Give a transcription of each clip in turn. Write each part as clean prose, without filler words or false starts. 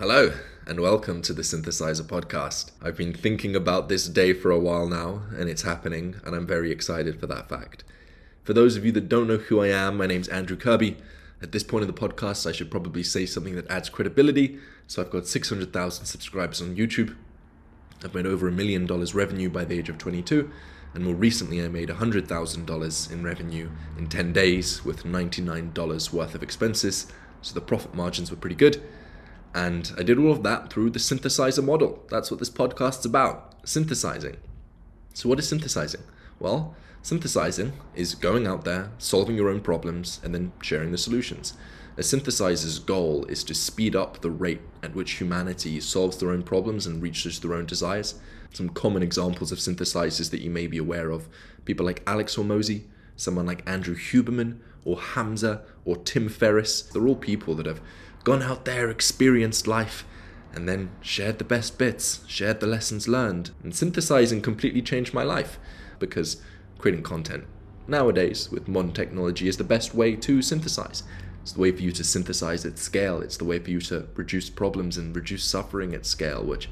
Hello, and welcome to the Synthesizer Podcast. I've been thinking about this day for a while now, and it's happening, and I'm very excited for that fact. For those of you that don't know who I am, my name's Andrew Kirby. At this point in the podcast, I should probably say something that adds credibility. So I've got 600,000 subscribers on YouTube. I've made over $1 million revenue by the age of 22. And more recently, I made $100,000 in revenue in 10 days with $99 worth of expenses. So the profit margins were pretty good. And I did all of that through the synthesizer model. That's what this podcast's about, synthesizing. So what is synthesizing? Well, synthesizing is going out there, solving your own problems, and then sharing the solutions. A synthesizer's goal is to speed up the rate at which humanity solves their own problems and reaches their own desires. Some common examples of synthesizers that you may be aware of, people like Alex Hormozi, someone like Andrew Huberman, or Hamza, or Tim Ferriss. They're all people that have gone out there, experienced life, and then shared the best bits, shared the lessons learned. And synthesizing completely changed my life because creating content nowadays with modern technology is the best way to synthesize. It's the way for you to synthesize at scale. It's the way for you to reduce problems and reduce suffering at scale, which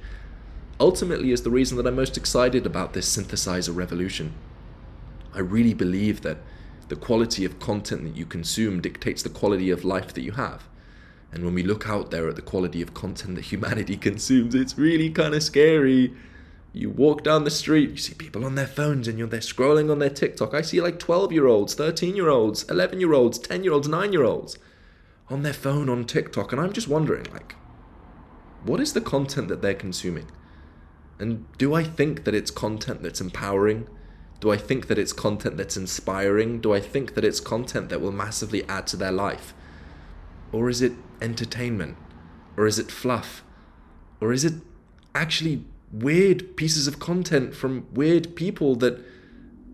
ultimately is the reason that I'm most excited about this synthesizer revolution. I really believe that the quality of content that you consume dictates the quality of life that you have. And when we look out there at the quality of content that humanity consumes, it's really kind of scary. You walk down the street, you see people on their phones and they're scrolling on their TikTok. I see like 12-year-olds, 13-year-olds, 11-year-olds, 10-year-olds, 9-year-olds on their phone on TikTok. And I'm just wondering, like, what is the content that they're consuming? And do I think that it's content that's empowering? Do I think that it's content that's inspiring? Do I think that it's content that will massively add to their life? Or is it entertainment? Or is it fluff? Or is it actually weird pieces of content from weird people that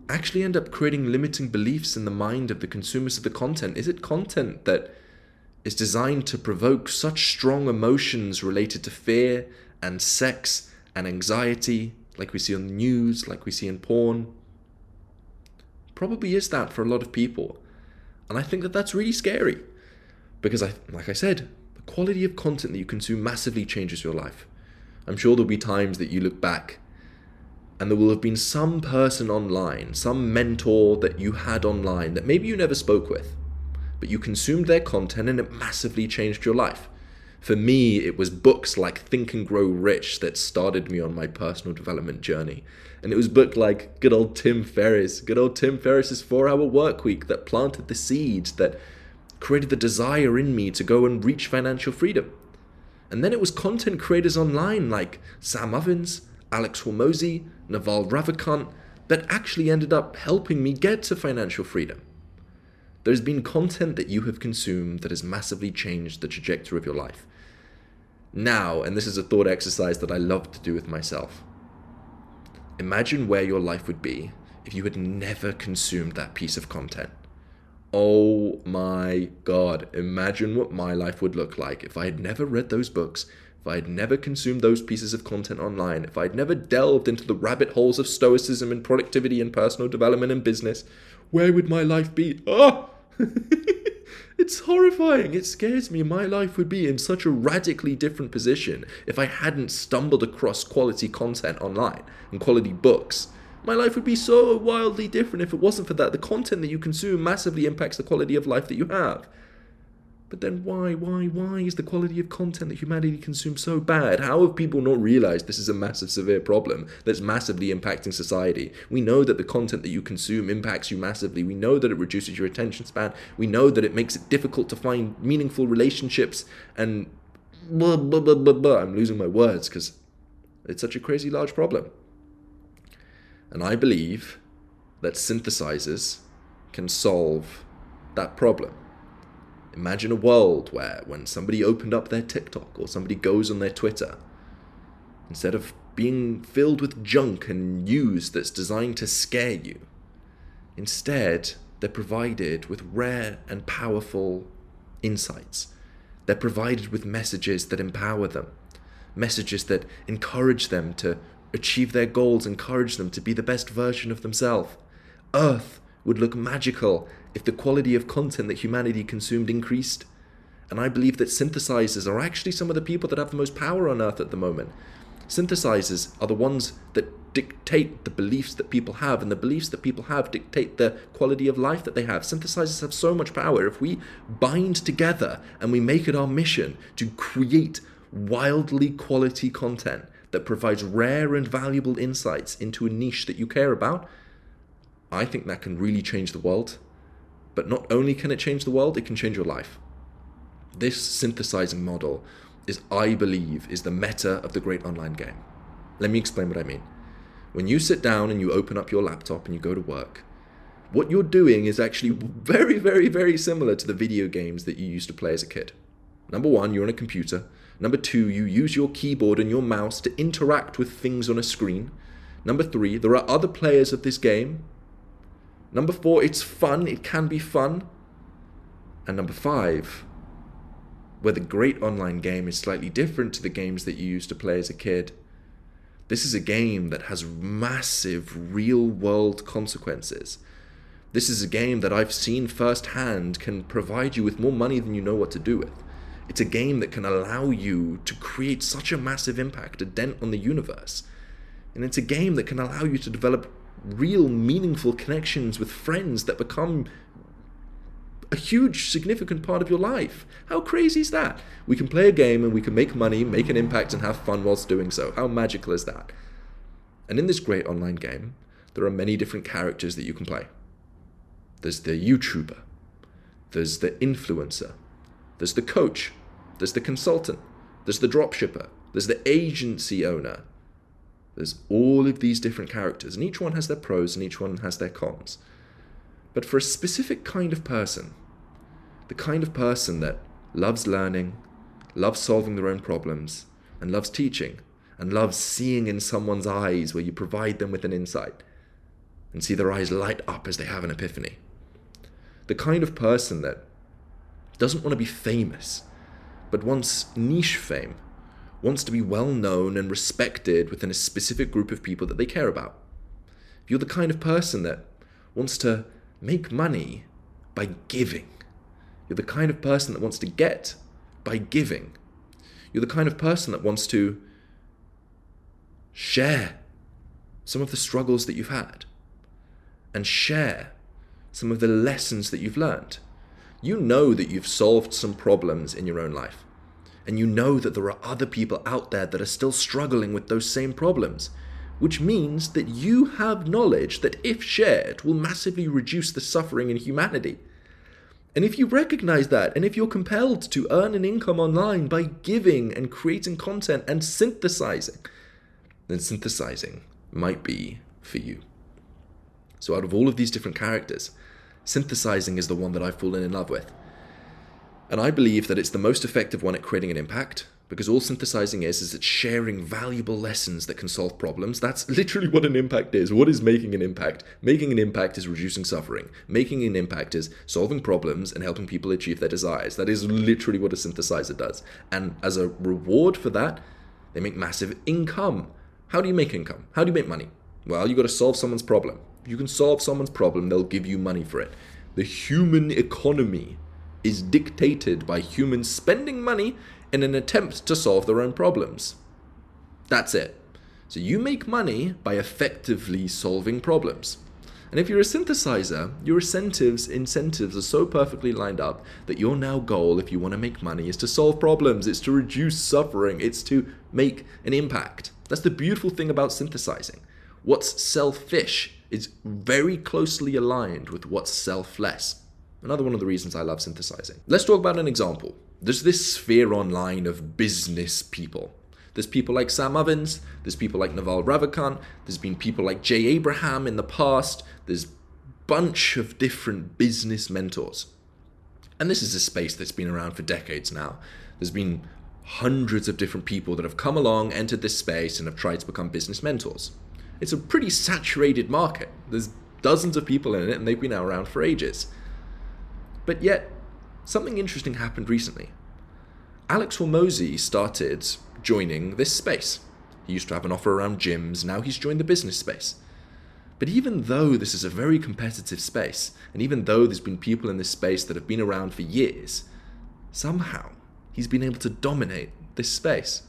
actually end up creating limiting beliefs in the mind of the consumers of the content? Is it content that is designed to provoke such strong emotions related to fear and sex and anxiety, like we see on the news, like we see in porn? Probably is that for a lot of people. And I think that that's really scary because, like I said, the quality of content that you consume massively changes your life. I'm sure there'll be times that you look back and there will have been some person online, some mentor that you had online that maybe you never spoke with, but you consumed their content and it massively changed your life. For me, it was books like Think and Grow Rich that started me on my personal development journey. And it was books like good old Tim Ferriss, good old Tim Ferriss's 4-Hour Work Week that planted the seed that created the desire in me to go and reach financial freedom. And then it was content creators online like Sam Ovens, Alex Hormozi, Naval Ravikant that actually ended up helping me get to financial freedom. There's been content that you have consumed that has massively changed the trajectory of your life. Now, and this is a thought exercise that I love to do with myself, imagine where your life would be if you had never consumed that piece of content. Oh my God, imagine what my life would look like if I had never read those books, if I had never consumed those pieces of content online, if I had never delved into the rabbit holes of stoicism and productivity and personal development and business. Where would my life be? Oh! It's horrifying. It scares me. My life would be in such a radically different position if I hadn't stumbled across quality content online and quality books. My life would be so wildly different if it wasn't for that. The content that you consume massively impacts the quality of life that you have. But then why is the quality of content that humanity consumes so bad? How have people not realized this is a massive, severe problem that's massively impacting society? We know that the content that you consume impacts you massively. We know that it reduces your attention span. We know that it makes it difficult to find meaningful relationships and blah, blah, blah, blah, blah. I'm losing my words because it's such a crazy large problem. And I believe that synthesizers can solve that problem. Imagine a world where when somebody opened up their TikTok or somebody goes on their Twitter, instead of being filled with junk and news that's designed to scare you, instead they're provided with rare and powerful insights. They're provided with messages that empower them, messages that encourage them to achieve their goals, encourage them to be the best version of themselves. Earth would look magical if the quality of content that humanity consumed increased. And I believe that synthesizers are actually some of the people that have the most power on Earth at the moment. Synthesizers are the ones that dictate the beliefs that people have, and the beliefs that people have dictate the quality of life that they have. Synthesizers have so much power. If we bind together and we make it our mission to create wildly quality content that provides rare and valuable insights into a niche that you care about, I think that can really change the world. But not only can it change the world, it can change your life. This synthesizing model is, I believe, is the meta of the great online game. Let me explain what I mean. When you sit down and you open up your laptop and you go to work, what you're doing is actually very, very, very similar to the video games that you used to play as a kid. Number one, you're on a computer. Number two, you use your keyboard and your mouse to interact with things on a screen. Number three, there are other players of this game. Number four, it's fun. It can be fun. And number five, where the great online game is slightly different to the games that you used to play as a kid, this is a game that has massive real-world consequences. This is a game that I've seen firsthand can provide you with more money than you know what to do with. It's a game that can allow you to create such a massive impact, a dent on the universe. And it's a game that can allow you to develop real, meaningful connections with friends that become a huge, significant part of your life. How crazy is that? We can play a game and we can make money, make an impact, and have fun whilst doing so. How magical is that? And in this great online game, there are many different characters that you can play. There's the YouTuber. There's the influencer. There's the coach. There's the consultant. There's the dropshipper. There's the agency owner. There's all of these different characters, and each one has their pros and each one has their cons. But for a specific kind of person, the kind of person that loves learning, loves solving their own problems, and loves teaching, and loves seeing in someone's eyes where you provide them with an insight and see their eyes light up as they have an epiphany. The kind of person that doesn't want to be famous, but wants niche fame, wants to be well known and respected within a specific group of people that they care about. If you're the kind of person that wants to make money by giving, you're the kind of person that wants to get by giving, you're the kind of person that wants to share some of the struggles that you've had and share some of the lessons that you've learned. You know that you've solved some problems in your own life, and you know that there are other people out there that are still struggling with those same problems, which means that you have knowledge that, if shared, will massively reduce the suffering in humanity. And if you recognize that, and if you're compelled to earn an income online by giving and creating content and synthesizing, then synthesizing might be for you. So out of all of these different characters, synthesizing is the one that I've fallen in love with. And I believe that it's the most effective one at creating an impact, because all synthesizing is it's sharing valuable lessons that can solve problems. That's literally what an impact is. What is making an impact? Making an impact is reducing suffering. Making an impact is solving problems and helping people achieve their desires. That is literally what a synthesizer does. And as a reward for that, they make massive income. How do you make income? How do you make money? Well, you've got to solve someone's problem. You can solve someone's problem, they'll give you money for it. The human economy is dictated by humans spending money in an attempt to solve their own problems. That's it. So you make money by effectively solving problems. And if you're a synthesizer, your incentives are so perfectly lined up that your now goal, if you want to make money, is to solve problems, it's to reduce suffering, it's to make an impact. That's the beautiful thing about synthesizing. What's selfish is very closely aligned with what's selfless. Another one of the reasons I love synthesizing. Let's talk about an example. There's this sphere online of business people. There's people like Sam Ovens, there's people like Naval Ravikant, there's been people like Jay Abraham in the past, there's a bunch of different business mentors. And this is a space that's been around for decades now. There's been hundreds of different people that have come along, entered this space, and have tried to become business mentors. It's a pretty saturated market. There's dozens of people in it, and they've been around for ages. But yet, something interesting happened recently. Alex Hormozi started joining this space. He used to have an offer around gyms, now he's joined the business space. But even though this is a very competitive space, and even though there's been people in this space that have been around for years, Somehow, he's been able to dominate this space.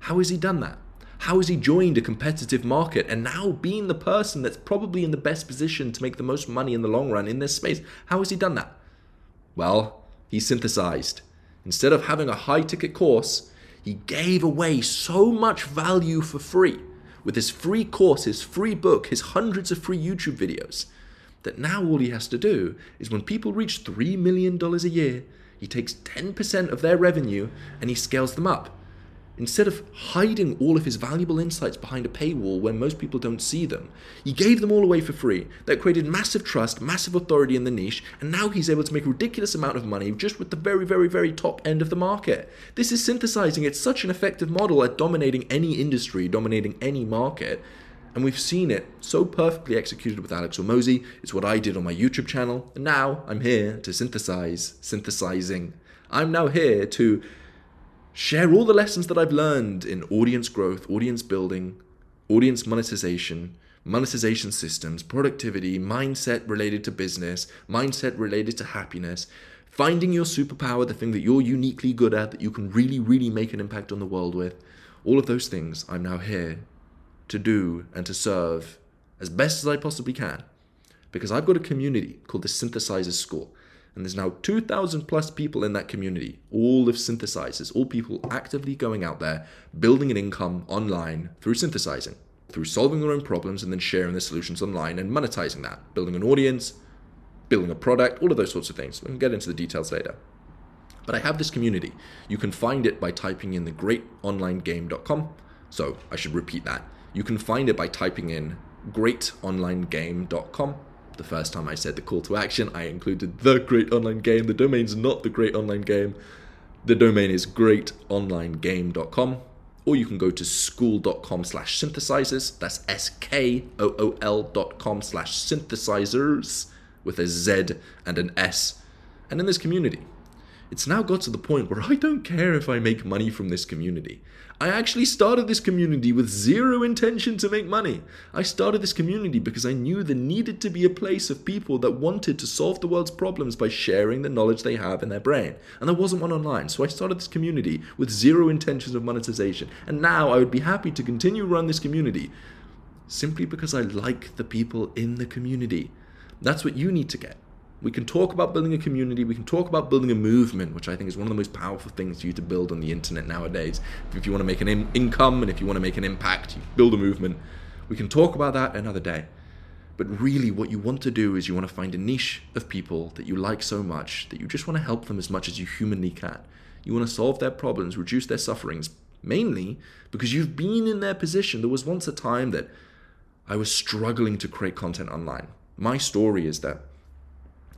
How has he done that? How has he joined a competitive market and now been the person that's probably in the best position to make the most money in the long run in this space? How has he done that? Well, he synthesized. Instead of having a high-ticket course, he gave away so much value for free with his free course, his free book, his hundreds of free YouTube videos, that now all he has to do is when people reach $3 million a year, he takes 10% of their revenue and he scales them up. Instead of hiding all of his valuable insights behind a paywall where most people don't see them, he gave them all away for free. That created massive trust, massive authority in the niche, and now he's able to make a ridiculous amount of money just with the very, very, very top end of the market. This is synthesizing. It's such an effective model at dominating any industry, dominating any market. And we've seen it so perfectly executed with Alex Hormozi. It's what I did on my YouTube channel. And now I'm here to synthesize, synthesizing. I'm now here to share all the lessons that I've learned in audience growth, audience building, audience monetization, monetization systems, productivity, mindset related to business, mindset related to happiness, finding your superpower, the thing that you're uniquely good at, that you can really, really make an impact on the world with. All of those things I'm now here to do and to serve as best as I possibly can, because I've got a community called the Synthesizer School. And there's now 2,000 plus people in that community, all of synthesizers, all people actively going out there, building an income online through synthesizing, through solving their own problems and then sharing their solutions online and monetizing that, building an audience, building a product, all of those sorts of things. We can get into the details later. But I have this community. You can find it by typing in thegreatonlinegame.com. So I should repeat that. You can find it by typing in greatonlinegame.com. The first time I said the call to action, I included The Great Online Game. The domain's not The Great Online Game. The domain is greatonlinegame.com. Or you can go to school.com/synthesizers. That's SKOOL.com/synthesizers with a Z and an S. And in this community, it's now got to the point where I don't care if I make money from this community. I actually started this community with zero intention to make money. I started this community because I knew there needed to be a place of people that wanted to solve the world's problems by sharing the knowledge they have in their brain. And there wasn't one online, so I started this community with zero intentions of monetization. And now I would be happy to continue run this community simply because I like the people in the community. That's what you need to get. We can talk about building a community, we can talk about building a movement, which I think is one of the most powerful things for you to build on the internet nowadays. If you want to make an income and if you want to make an impact, you build a movement. We can talk about that another day. But really what you want to do is you want to find a niche of people that you like so much that you just want to help them as much as you humanly can. You want to solve their problems, reduce their sufferings, mainly because you've been in their position. There was once a time that I was struggling to create content online. My story is that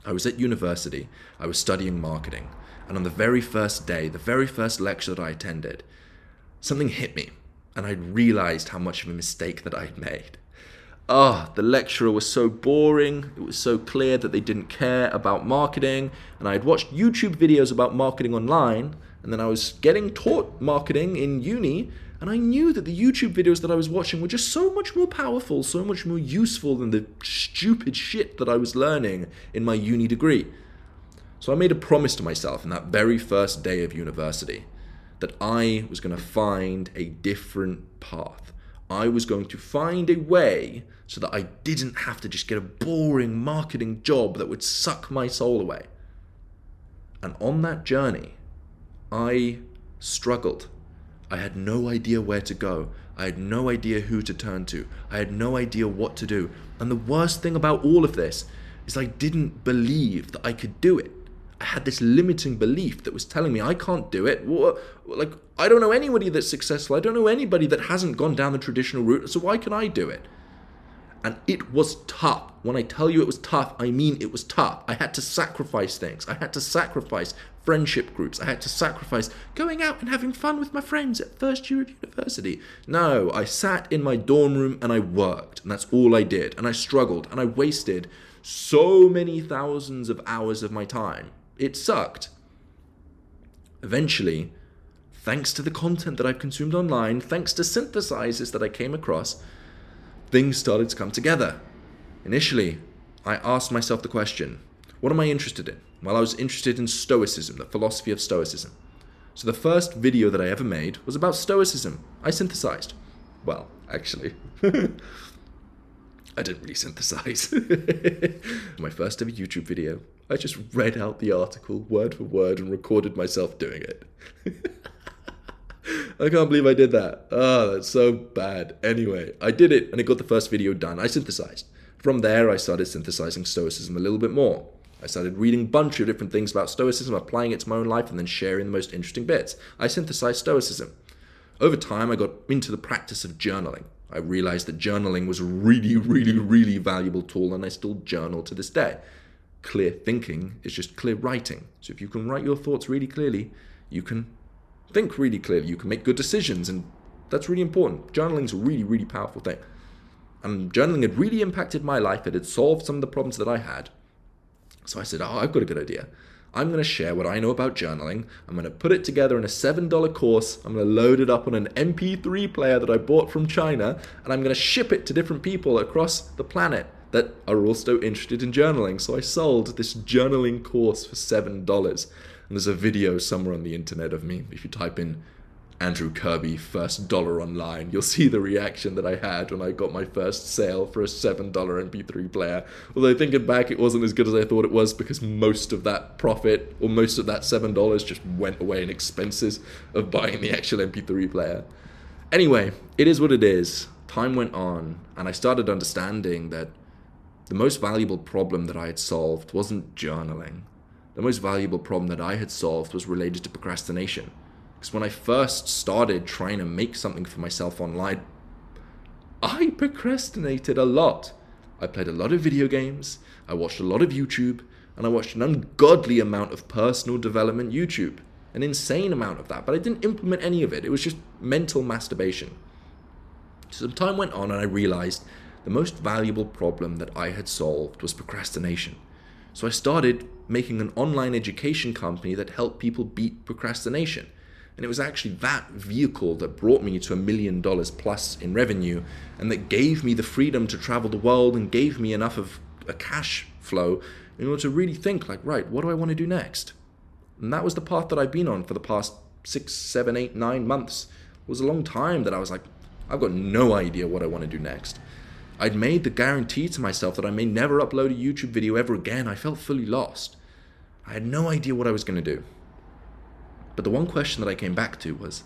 I was at university, I was studying marketing, and on the very first day, the very first lecture that I attended, something hit me, and I realized how much of a mistake that I had made. The lecturer was so boring, it was so clear that they didn't care about marketing, and I had watched YouTube videos about marketing online, and then I was getting taught marketing in uni, and I knew that the YouTube videos that I was watching were just so much more powerful, so much more useful than the stupid shit that I was learning in my uni degree. So I made a promise to myself in that very first day of university that I was going to find a different path. I was going to find a way so that I didn't have to just get a boring marketing job that would suck my soul away. And on that journey, I struggled. I had no idea where to go. I had no idea who to turn to. I had no idea what to do. And the worst thing about all of this is I didn't believe that I could do it. I had this limiting belief that was telling me I can't do it. Like, I don't know anybody that's successful. I don't know anybody that hasn't gone down the traditional route. So why can I do it? And it was tough. When I tell you it was tough, I mean it was tough. I had to sacrifice things. I had to sacrifice friendship groups. I had to sacrifice going out and having fun with my friends at first year of university. No, I sat in my dorm room and I worked. And that's all I did. And I struggled. And I wasted so many thousands of hours of my time. It sucked. Eventually, thanks to the content that I've consumed online, thanks to synthesizers that I came across, things started to come together. Initially, I asked myself the question, what am I interested in? Well, I was interested in Stoicism, the philosophy of Stoicism. So the first video that I ever made was about Stoicism. I synthesized. Well, actually, I didn't really synthesize. My first ever YouTube video, I just read out the article word for word and recorded myself doing it. I can't believe I did that. Oh, that's so bad. Anyway, I did it and I got the first video done. I synthesized. From there, I started synthesizing Stoicism a little bit more. I started reading a bunch of different things about Stoicism, applying it to my own life, and then sharing the most interesting bits. I synthesized Stoicism. Over time, I got into the practice of journaling. I realized that journaling was a really, really, really valuable tool, and I still journal to this day. Clear thinking is just clear writing. So if you can write your thoughts really clearly, you can think really clearly, you can make good decisions, and that's really important. Journaling's a really, really powerful thing. And journaling had really impacted my life. It had solved some of the problems that I had. So I said, oh, I've got a good idea. I'm going to share what I know about journaling. I'm going to put it together in a $7 course. I'm going to load it up on an MP3 player that I bought from China, and I'm going to ship it to different people across the planet that are also interested in journaling. So I sold this journaling course for $7. And there's a video somewhere on the internet of me. If you type in Andrew Kirby, first dollar online, you'll see the reaction that I had when I got my first sale for a $7 MP3 player. Although thinking back, it wasn't as good as I thought it was, because most of that profit, or most of that $7, just went away in expenses of buying the actual MP3 player. Anyway, it is what it is. Time went on, and I started understanding that the most valuable problem that I had solved wasn't journaling. The most valuable problem that I had solved was related to procrastination. Because when I first started trying to make something for myself online, I procrastinated a lot. I played a lot of video games, I watched a lot of YouTube, and I watched an ungodly amount of personal development YouTube. An insane amount of that, but I didn't implement any of it. It was just mental masturbation. So some time went on and I realized the most valuable problem that I had solved was procrastination. So I started making an online education company that helped people beat procrastination. And it was actually that vehicle that brought me to $1 million plus in revenue, and that gave me the freedom to travel the world and gave me enough of a cash flow in order to really think, like, right, what do I want to do next? And that was the path that I've been on for the past 6, 7, 8, 9 months. It was a long time that I was like, I've got no idea what I want to do next. I'd made the guarantee to myself that I may never upload a YouTube video ever again. I felt fully lost. I had no idea what I was going to do. But the one question that I came back to was,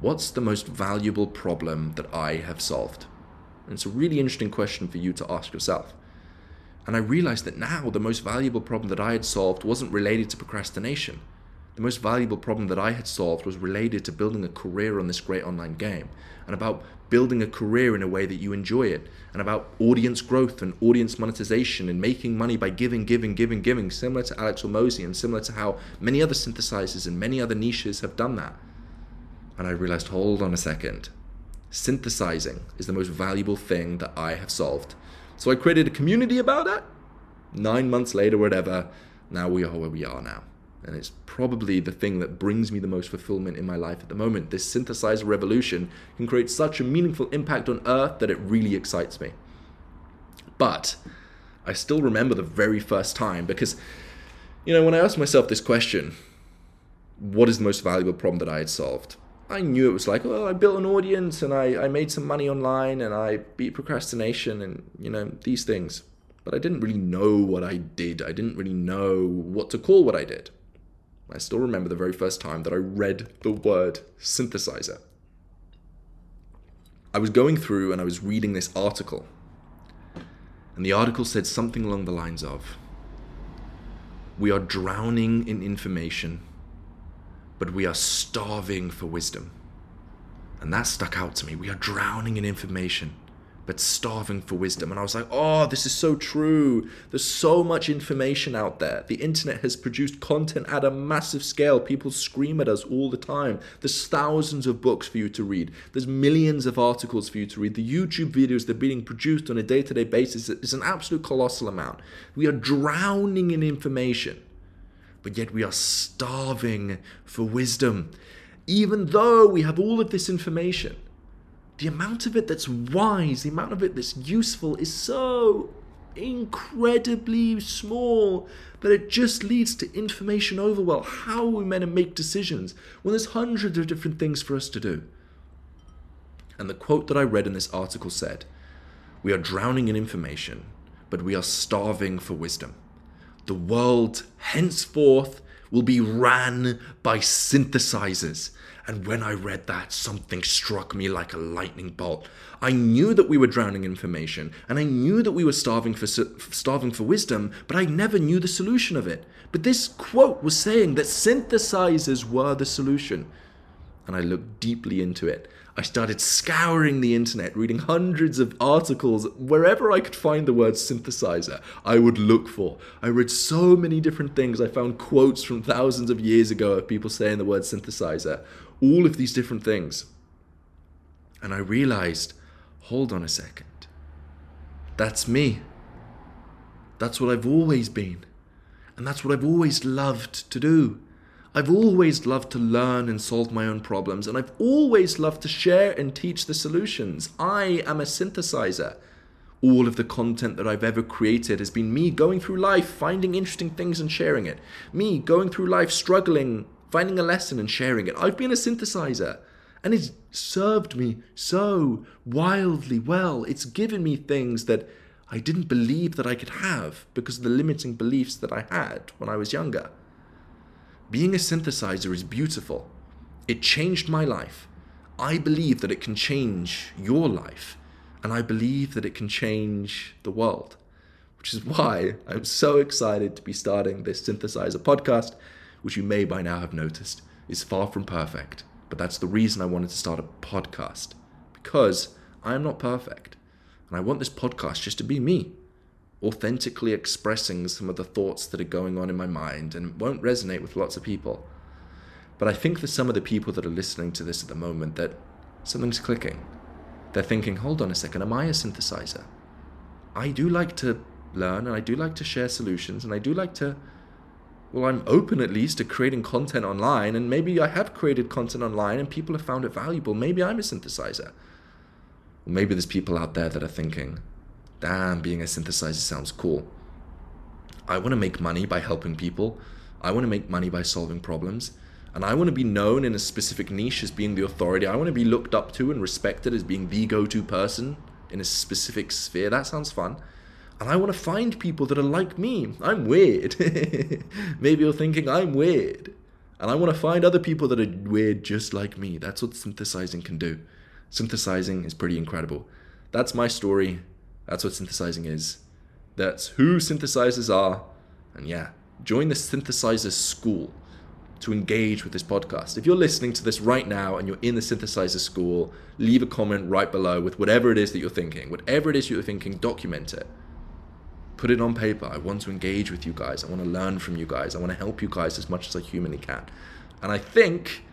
what's the most valuable problem that I have solved? And it's a really interesting question for you to ask yourself. And I realized that now the most valuable problem that I had solved wasn't related to procrastination. The most valuable problem that I had solved was related to building a career on this great online game, and about building a career in a way that you enjoy it, and about audience growth and audience monetization and making money by giving, similar to Alex Hormozi and similar to how many other synthesizers and many other niches have done that. And I realized, hold on a second, synthesizing is the most valuable thing that I have solved. So I created a community about it. 9 months later, whatever, now we are where we are now. And it's probably the thing that brings me the most fulfillment in my life at the moment. This synthesizer revolution can create such a meaningful impact on Earth that it really excites me. But I still remember the very first time, because, you know, when I asked myself this question, what is the most valuable problem that I had solved? I knew it was like, well, I built an audience and I made some money online and I beat procrastination and, you know, these things. But I didn't really know what I did. I didn't really know what to call what I did. I still remember the very first time that I read the word synthesizer. I was going through and I was reading this article. And the article said something along the lines of, we are drowning in information, but we are starving for wisdom. And that stuck out to me. We are drowning in information, but starving for wisdom. And I was like, oh, this is so true. There's so much information out there. The internet has produced content at a massive scale. People scream at us all the time. There's thousands of books for you to read. There's millions of articles for you to read. The YouTube videos that are being produced on a day-to-day basis is an absolute colossal amount. We are drowning in information, but yet we are starving for wisdom. Even though we have all of this information, the amount of it that's wise, the amount of it that's useful is so incredibly small, but it just leads to information overwhelm. How are we meant to make decisions when there's hundreds of different things for us to do? And the quote that I read in this article said, "We are drowning in information, but we are starving for wisdom. The world henceforth will be ran by synthesizers." And when I read that, something struck me like a lightning bolt. I knew that we were drowning in information, and I knew that we were starving for wisdom, but I never knew the solution of it. But this quote was saying that synthesizers were the solution. And I looked deeply into it. I started scouring the internet, reading hundreds of articles. Wherever I could find the word synthesizer, I would look for. I read so many different things. I found quotes from thousands of years ago of people saying the word synthesizer. All of these different things. And I realized, hold on a second. That's me. That's what I've always been. And that's what I've always loved to do. I've always loved to learn and solve my own problems, and I've always loved to share and teach the solutions. I am a synthesizer. All of the content that I've ever created has been me going through life, finding interesting things and sharing it. Me going through life, struggling, finding a lesson and sharing it. I've been a synthesizer, and it's served me so wildly well. It's given me things that I didn't believe that I could have because of the limiting beliefs that I had when I was younger. Being a synthesizer is beautiful. It changed my life. I believe that it can change your life. And I believe that it can change the world. Which is why I'm so excited to be starting this synthesizer podcast, which you may by now have noticed is far from perfect. But that's the reason I wanted to start a podcast. Because I'm not perfect. And I want this podcast just to be me, authentically expressing some of the thoughts that are going on in my mind, and it won't resonate with lots of people. But I think for some of the people that are listening to this at the moment, that something's clicking. They're thinking, hold on a second, am I a synthesizer? I do like to learn, and I do like to share solutions, and I do like to, well, I'm open at least to creating content online, and maybe I have created content online and people have found it valuable. Maybe I'm a synthesizer. Or maybe there's people out there that are thinking, damn, being a synthesizer sounds cool. I want to make money by helping people. I want to make money by solving problems. And I want to be known in a specific niche as being the authority. I want to be looked up to and respected as being the go-to person in a specific sphere. That sounds fun. And I want to find people that are like me. I'm weird. Maybe you're thinking I'm weird. And I want to find other people that are weird just like me. That's what synthesizing can do. Synthesizing is pretty incredible. That's my story. That's what synthesizing is. That's who synthesizers are. And yeah, join the Synthesizer School to engage with this podcast. If you're listening to this right now and you're in the Synthesizer School, leave a comment right below with whatever it is that you're thinking. Whatever it is you're thinking, document it. Put it on paper. I want to engage with you guys. I want to learn from you guys. I want to help you guys as much as I humanly can. And I think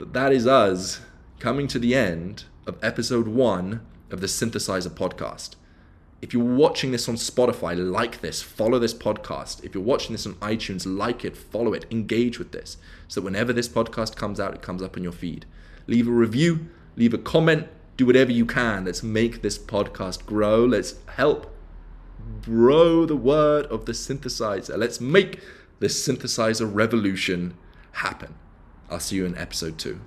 that is us coming to the end of episode 1 of the Synthesizer Podcast. If you're watching this on Spotify, like this, follow this podcast. If you're watching this on iTunes, like it, follow it, engage with this. So that whenever this podcast comes out, it comes up in your feed. Leave a review, leave a comment, do whatever you can. Let's make this podcast grow. Let's help grow the word of the synthesizer. Let's make this synthesizer revolution happen. I'll see you in episode 2.